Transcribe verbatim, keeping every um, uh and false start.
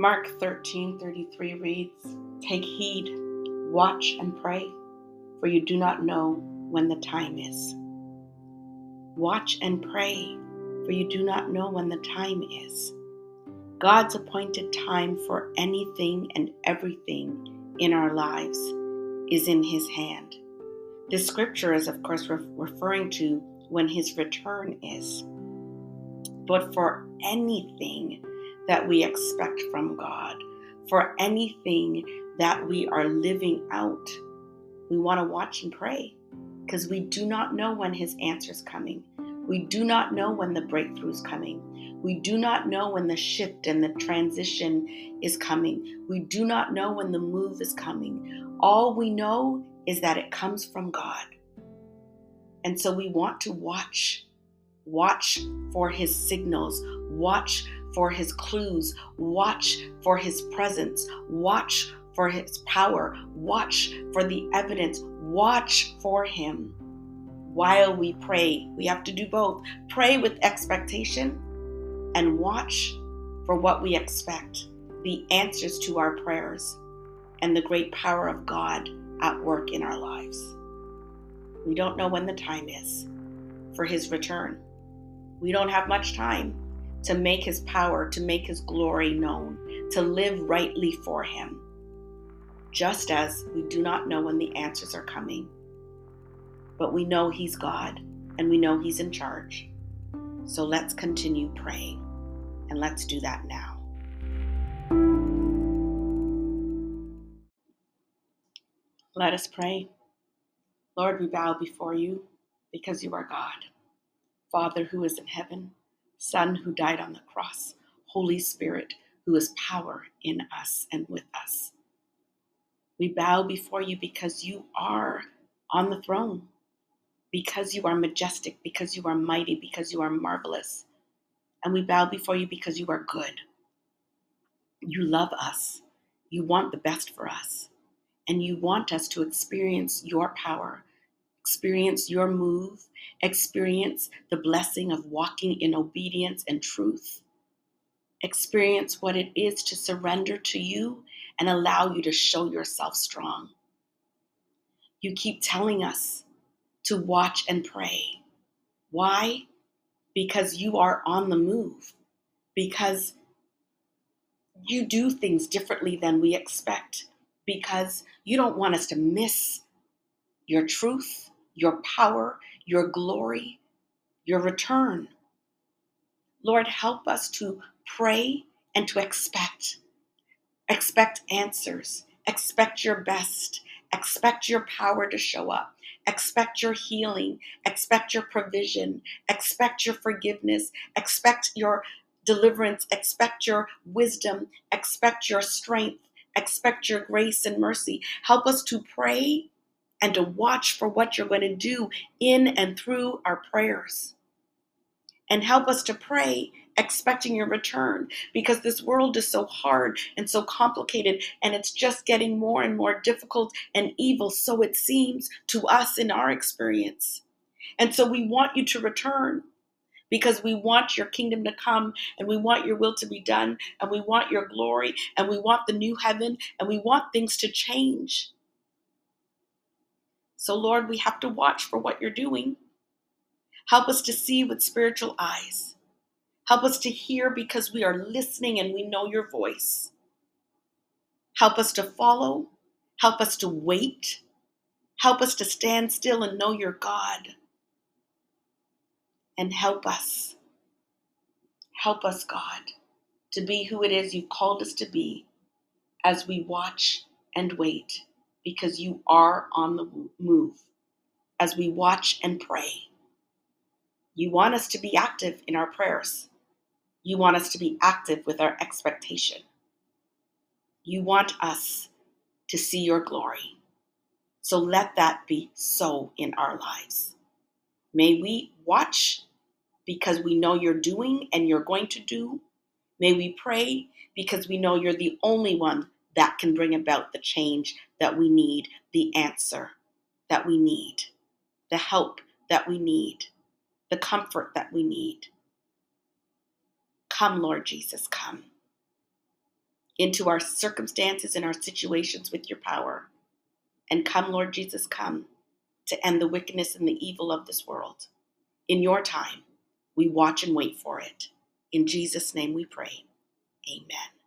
Mark thirteen thirty-three reads, "Take heed, watch and pray, for you do not know when the time is." Watch and pray, for you do not know when the time is. God's appointed time for anything and everything in our lives is in His hand. This scripture is, of course, re- referring to when His return is. But for anything that we expect from God, for anything that we are living out, we want to watch and pray, because we do not know when His answer is coming. We do not know when the breakthrough is coming. We do not know when the shift and the transition is coming. We do not know when the move is coming. All we know is that it comes from God. And so we want to watch, watch for His signals, watch for His clues, watch for His presence, watch for His power, watch for the evidence, watch for Him while we pray. We have to do both. Pray with expectation and watch for what we expect, the answers to our prayers, and the great power of God at work in our lives. We don't know when the time is for His return. We don't have much time to make His power, to make His glory known, to live rightly for Him. Just as we do not know when the answers are coming, but we know He's God and we know He's in charge. So let's continue praying, and let's do that now. Let us pray. Lord, we bow before You because You are God, Father who is in heaven, Son who died on the cross, Holy Spirit who is power in us and with us. We bow before You because You are on the throne, because You are majestic, because You are mighty, because You are marvelous. And we bow before You because You are good. You love us. You want the best for us. And You want us to experience Your power, experience Your move, experience the blessing of walking in obedience and truth. Experience what it is to surrender to You and allow You to show Yourself strong. You keep telling us to watch and pray. Why? Because You are on the move, because You do things differently than we expect, because You don't want us to miss Your truth, Your power, Your glory, Your return. Lord, help us to pray and to expect. Expect answers. Expect Your best. Expect Your power to show up. Expect Your healing. Expect Your provision. Expect Your forgiveness. Expect Your deliverance. Expect Your wisdom. Expect Your strength. Expect Your grace and mercy. Help us to pray and to watch for what You're going to do in and through our prayers. And help us to pray expecting Your return, because this world is so hard and so complicated, and it's just getting more and more difficult and evil, so it seems to us in our experience. And so we want You to return, because we want Your kingdom to come, and we want Your will to be done, and we want Your glory, and we want the new heaven, and we want things to change. So Lord, we have to watch for what You're doing. Help us to see with spiritual eyes. Help us to hear because we are listening and we know Your voice. Help us to follow. Help us to wait. Help us to stand still and know You're God. And help us, help us, God, to be who it is You called us to be as we watch and wait, because You are on the move, as we watch and pray. You want us to be active in our prayers. You want us to be active with our expectation. You want us to see Your glory. So let that be so in our lives. May we watch because we know You're doing and You're going to do. May we pray because we know You're the only one that can bring about the change that we need, the answer that we need, the help that we need, the comfort that we need. Come, Lord Jesus, come. into our circumstances and our situations with your power. And come, Lord Jesus, come to end the wickedness and the evil of this world. In your time, we watch and wait for it. In Jesus' name we pray. Amen.